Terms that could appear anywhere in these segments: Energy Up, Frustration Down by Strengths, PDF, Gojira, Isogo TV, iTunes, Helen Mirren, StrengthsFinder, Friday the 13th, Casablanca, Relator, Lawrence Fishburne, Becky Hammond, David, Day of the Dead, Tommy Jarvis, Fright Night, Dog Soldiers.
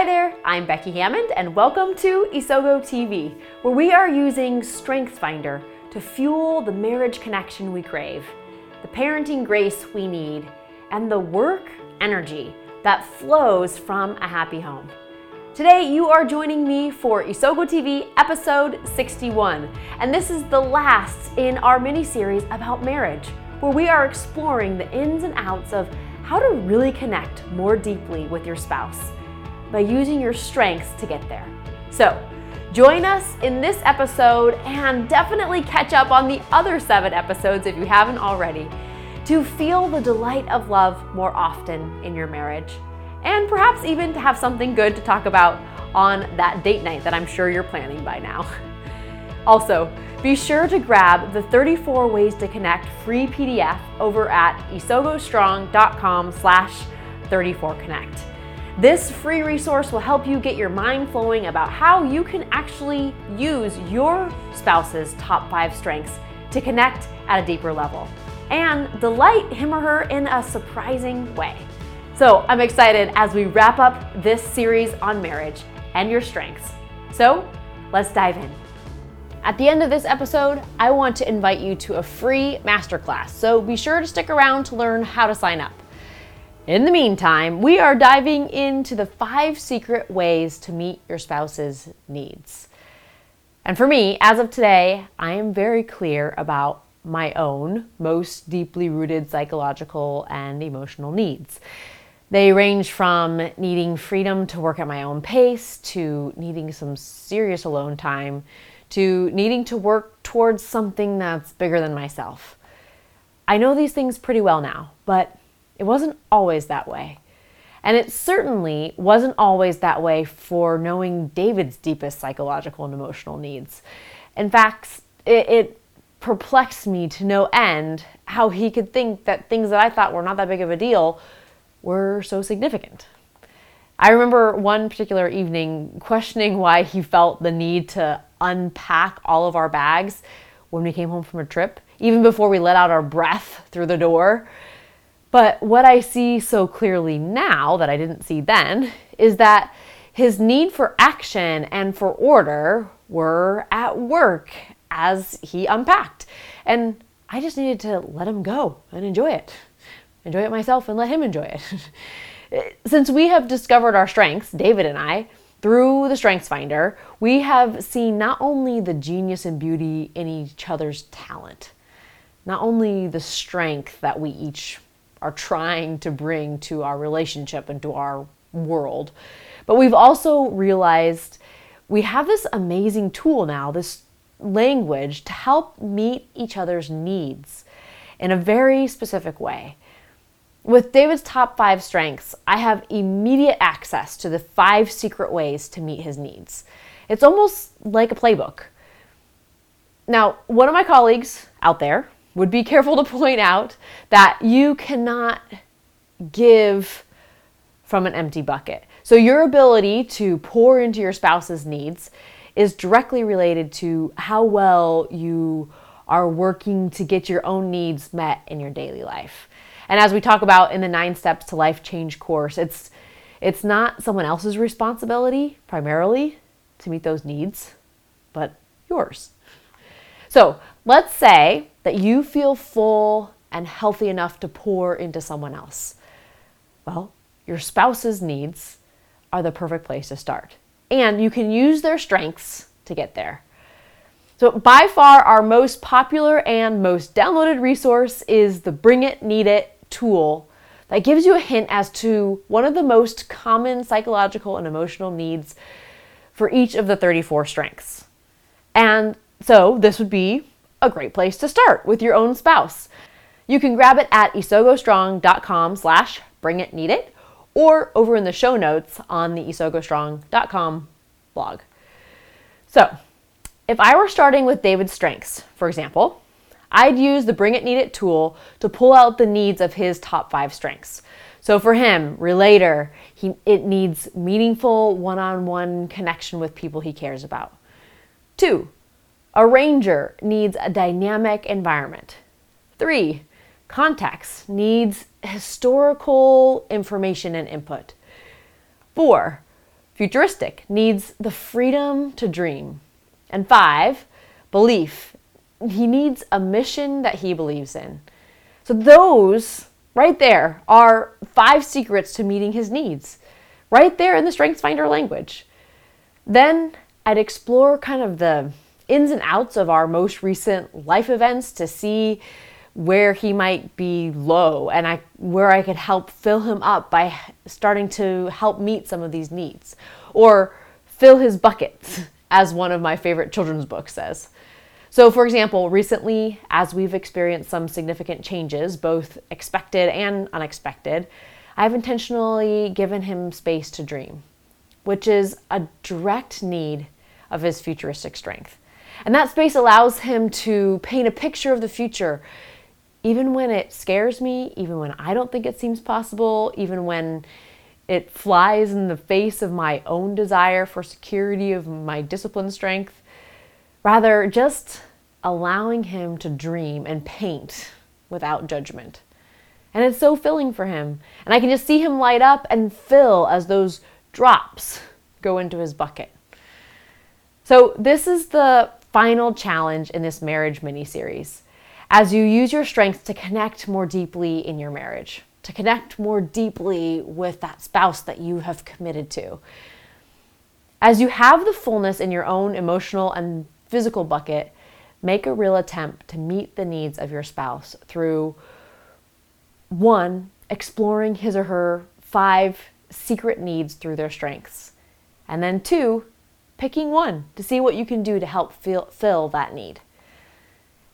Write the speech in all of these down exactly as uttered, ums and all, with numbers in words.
Hi there, I'm Becky Hammond and welcome to Isogo T V, where we are using StrengthsFinder to fuel the marriage connection we crave, the parenting grace we need, and the work energy that flows from a happy home. Today you are joining me for Isogo T V episode sixty-one, and this is the last in our mini-series about marriage, where we are exploring the ins and outs of how to really connect more deeply with your spouse by using your strengths to get there. So join us in this episode and definitely catch up on the other seven episodes if you haven't already to feel the delight of love more often in your marriage, and perhaps even to have something good to talk about on that date night that I'm sure you're planning by now. Also, be sure to grab the thirty-four Ways to Connect free P D F over at isogostrong dot com slash thirty-four connect. This free resource will help you get your mind flowing about how you can actually use your spouse's top five strengths to connect at a deeper level and delight him or her in a surprising way. So I'm excited as we wrap up this series on marriage and your strengths. So let's dive in. At the end of this episode, I want to invite you to a free masterclass, so be sure to stick around to learn how to sign up. In the meantime, we are diving into the five secret ways to meet your spouse's needs. And for me, as of today, I am very clear about my own most deeply rooted psychological and emotional needs. They range from needing freedom to work at my own pace, to needing some serious alone time, to needing to work towards something that's bigger than myself. I know these things pretty well now, but it wasn't always that way. And it certainly wasn't always that way for knowing David's deepest psychological and emotional needs. In fact, it, it perplexed me to no end how he could think that things that I thought were not that big of a deal were so significant. I remember one particular evening questioning why he felt the need to unpack all of our bags when we came home from a trip, even before we let out our breath through the door. But what I see so clearly now that I didn't see then is that his need for action and for order were at work as he unpacked. And I just needed to let him go and enjoy it. Enjoy it myself and let him enjoy it. Since we have discovered our strengths, David and I, through the StrengthsFinder, we have seen not only the genius and beauty in each other's talent, not only the strength that we each are trying to bring to our relationship and to our world, but we've also realized we have this amazing tool now, this language to help meet each other's needs in a very specific way. With David's top five strengths, I have immediate access to the five secret ways to meet his needs. It's almost like a playbook. Now, one of my colleagues out there would be careful to point out that you cannot give from an empty bucket. So your ability to pour into your spouse's needs is directly related to how well you are working to get your own needs met in your daily life. And as we talk about in the Nine Steps to Life Change course, it's it's not someone else's responsibility primarily to meet those needs, but yours. So let's say that you feel full and healthy enough to pour into someone else. Well, your spouse's needs are the perfect place to start, and you can use their strengths to get there. So by far our most popular and most downloaded resource is the Bring It, Need It tool that gives you a hint as to one of the most common psychological and emotional needs for each of the thirty-four strengths. And so this would be a great place to start with your own spouse. You can grab it at isogostrong dot com slash bring it need it or over in the show notes on the isogostrong dot com blog. So if I were starting with David's strengths, for example, I'd use the Bring It, Need It tool to pull out the needs of his top five strengths. So for him, relator, he, it needs meaningful one-on-one connection with people he cares about. Two, arranger needs a dynamic environment. Three, context needs historical information and input. Four, Futuristic, needs the freedom to dream. And five, belief. He needs a mission that he believes in. So those right there are five secrets to meeting his needs, right there in the StrengthsFinder language. Then I'd explore kind of the ins and outs of our most recent life events to see where he might be low and I, where I could help fill him up by starting to help meet some of these needs, or fill his buckets, as one of my favorite children's books says. So for example, recently, as we've experienced some significant changes, both expected and unexpected, I've intentionally given him space to dream, which is a direct need of his futuristic strength. And that space allows him to paint a picture of the future, even when it scares me, even when I don't think it seems possible, even when it flies in the face of my own desire for security, of my discipline strength. Rather, just allowing him to dream and paint without judgment. And it's so filling for him. And I can just see him light up and fill as those drops go into his bucket. So this is the final challenge in this marriage mini-series, as you use your strengths to connect more deeply in your marriage, to connect more deeply with that spouse that you have committed to. As you have the fullness in your own emotional and physical bucket, make a real attempt to meet the needs of your spouse through one, exploring his or her five secret needs through their strengths, and then two, picking one to see what you can do to help feel, fill that need.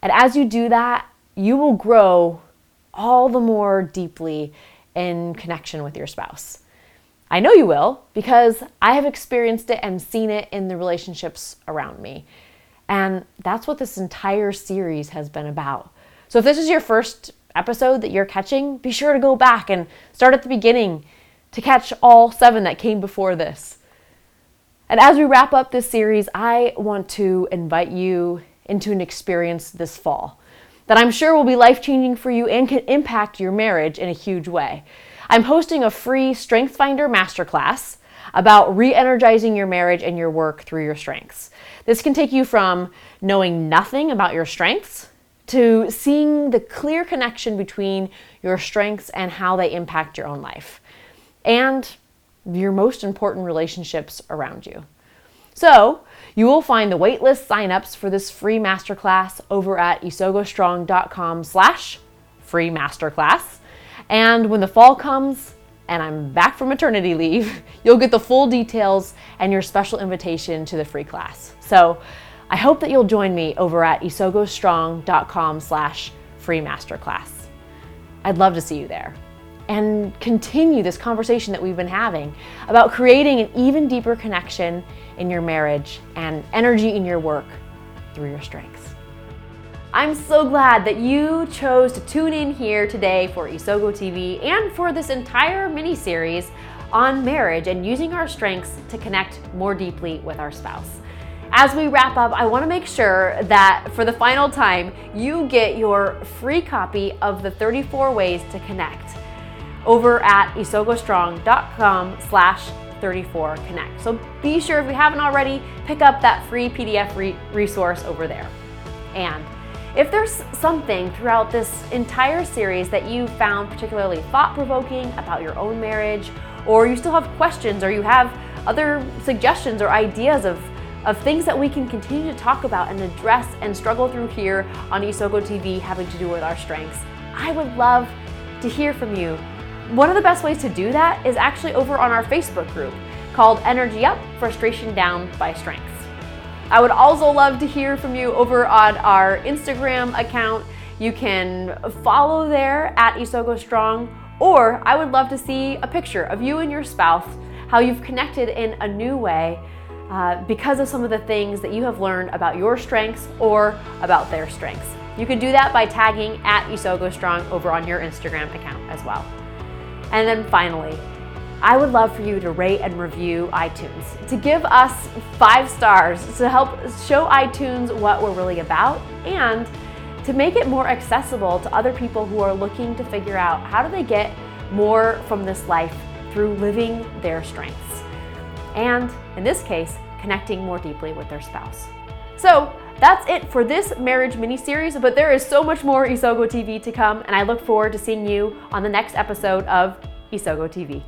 And as you do that, you will grow all the more deeply in connection with your spouse. I know you will, because I have experienced it and seen it in the relationships around me. And that's what this entire series has been about. So if this is your first episode that you're catching, be sure to go back and start at the beginning to catch all seven that came before this. And as we wrap up this series, I want to invite you into an experience this fall that I'm sure will be life-changing for you and can impact your marriage in a huge way. I'm hosting a free StrengthsFinder masterclass about re-energizing your marriage and your work through your strengths. This can take you from knowing nothing about your strengths to seeing the clear connection between your strengths and how they impact your own life and your most important relationships around you. So you will find the waitlist signups for this free masterclass over at isogo strong dot com slash free masterclass. And when the fall comes and I'm back from maternity leave, you'll get the full details and your special invitation to the free class. So I hope that you'll join me over at isogo strong dot com slash free masterclass. I'd love to see you there and continue this conversation that we've been having about creating an even deeper connection in your marriage and energy in your work through your strengths. I'm so glad that you chose to tune in here today for Isogo T V and for this entire mini-series on marriage and using our strengths to connect more deeply with our spouse. As we wrap up, I want to make sure that for the final time, you get your free copy of the thirty-four Ways to Connect over at isogo strong dot com slash thirty-four connect. So be sure, if you haven't already, pick up that free P D F re- resource over there. And if there's something throughout this entire series that you found particularly thought-provoking about your own marriage, or you still have questions, or you have other suggestions or ideas of, of things that we can continue to talk about and address and struggle through here on Isogo T V having to do with our strengths, I would love to hear from you. One of the best ways to do that is actually over on our Facebook group called Energy Up, Frustration Down by Strengths. I would also love to hear from you over on our Instagram account. You can follow there at Isogo Strong, or I would love to see a picture of you and your spouse, how you've connected in a new way uh, because of some of the things that you have learned about your strengths or about their strengths. You can do that by tagging at Isogo Strong over on your Instagram account as well. And then finally, I would love for you to rate and review iTunes, to give us five stars, to help show iTunes what we're really about and to make it more accessible to other people who are looking to figure out how do they get more from this life through living their strengths. and, in this case, connecting more deeply with their spouse. So that's it for this marriage mini-series, but there is so much more Isogo T V to come, and I look forward to seeing you on the next episode of Isogo T V.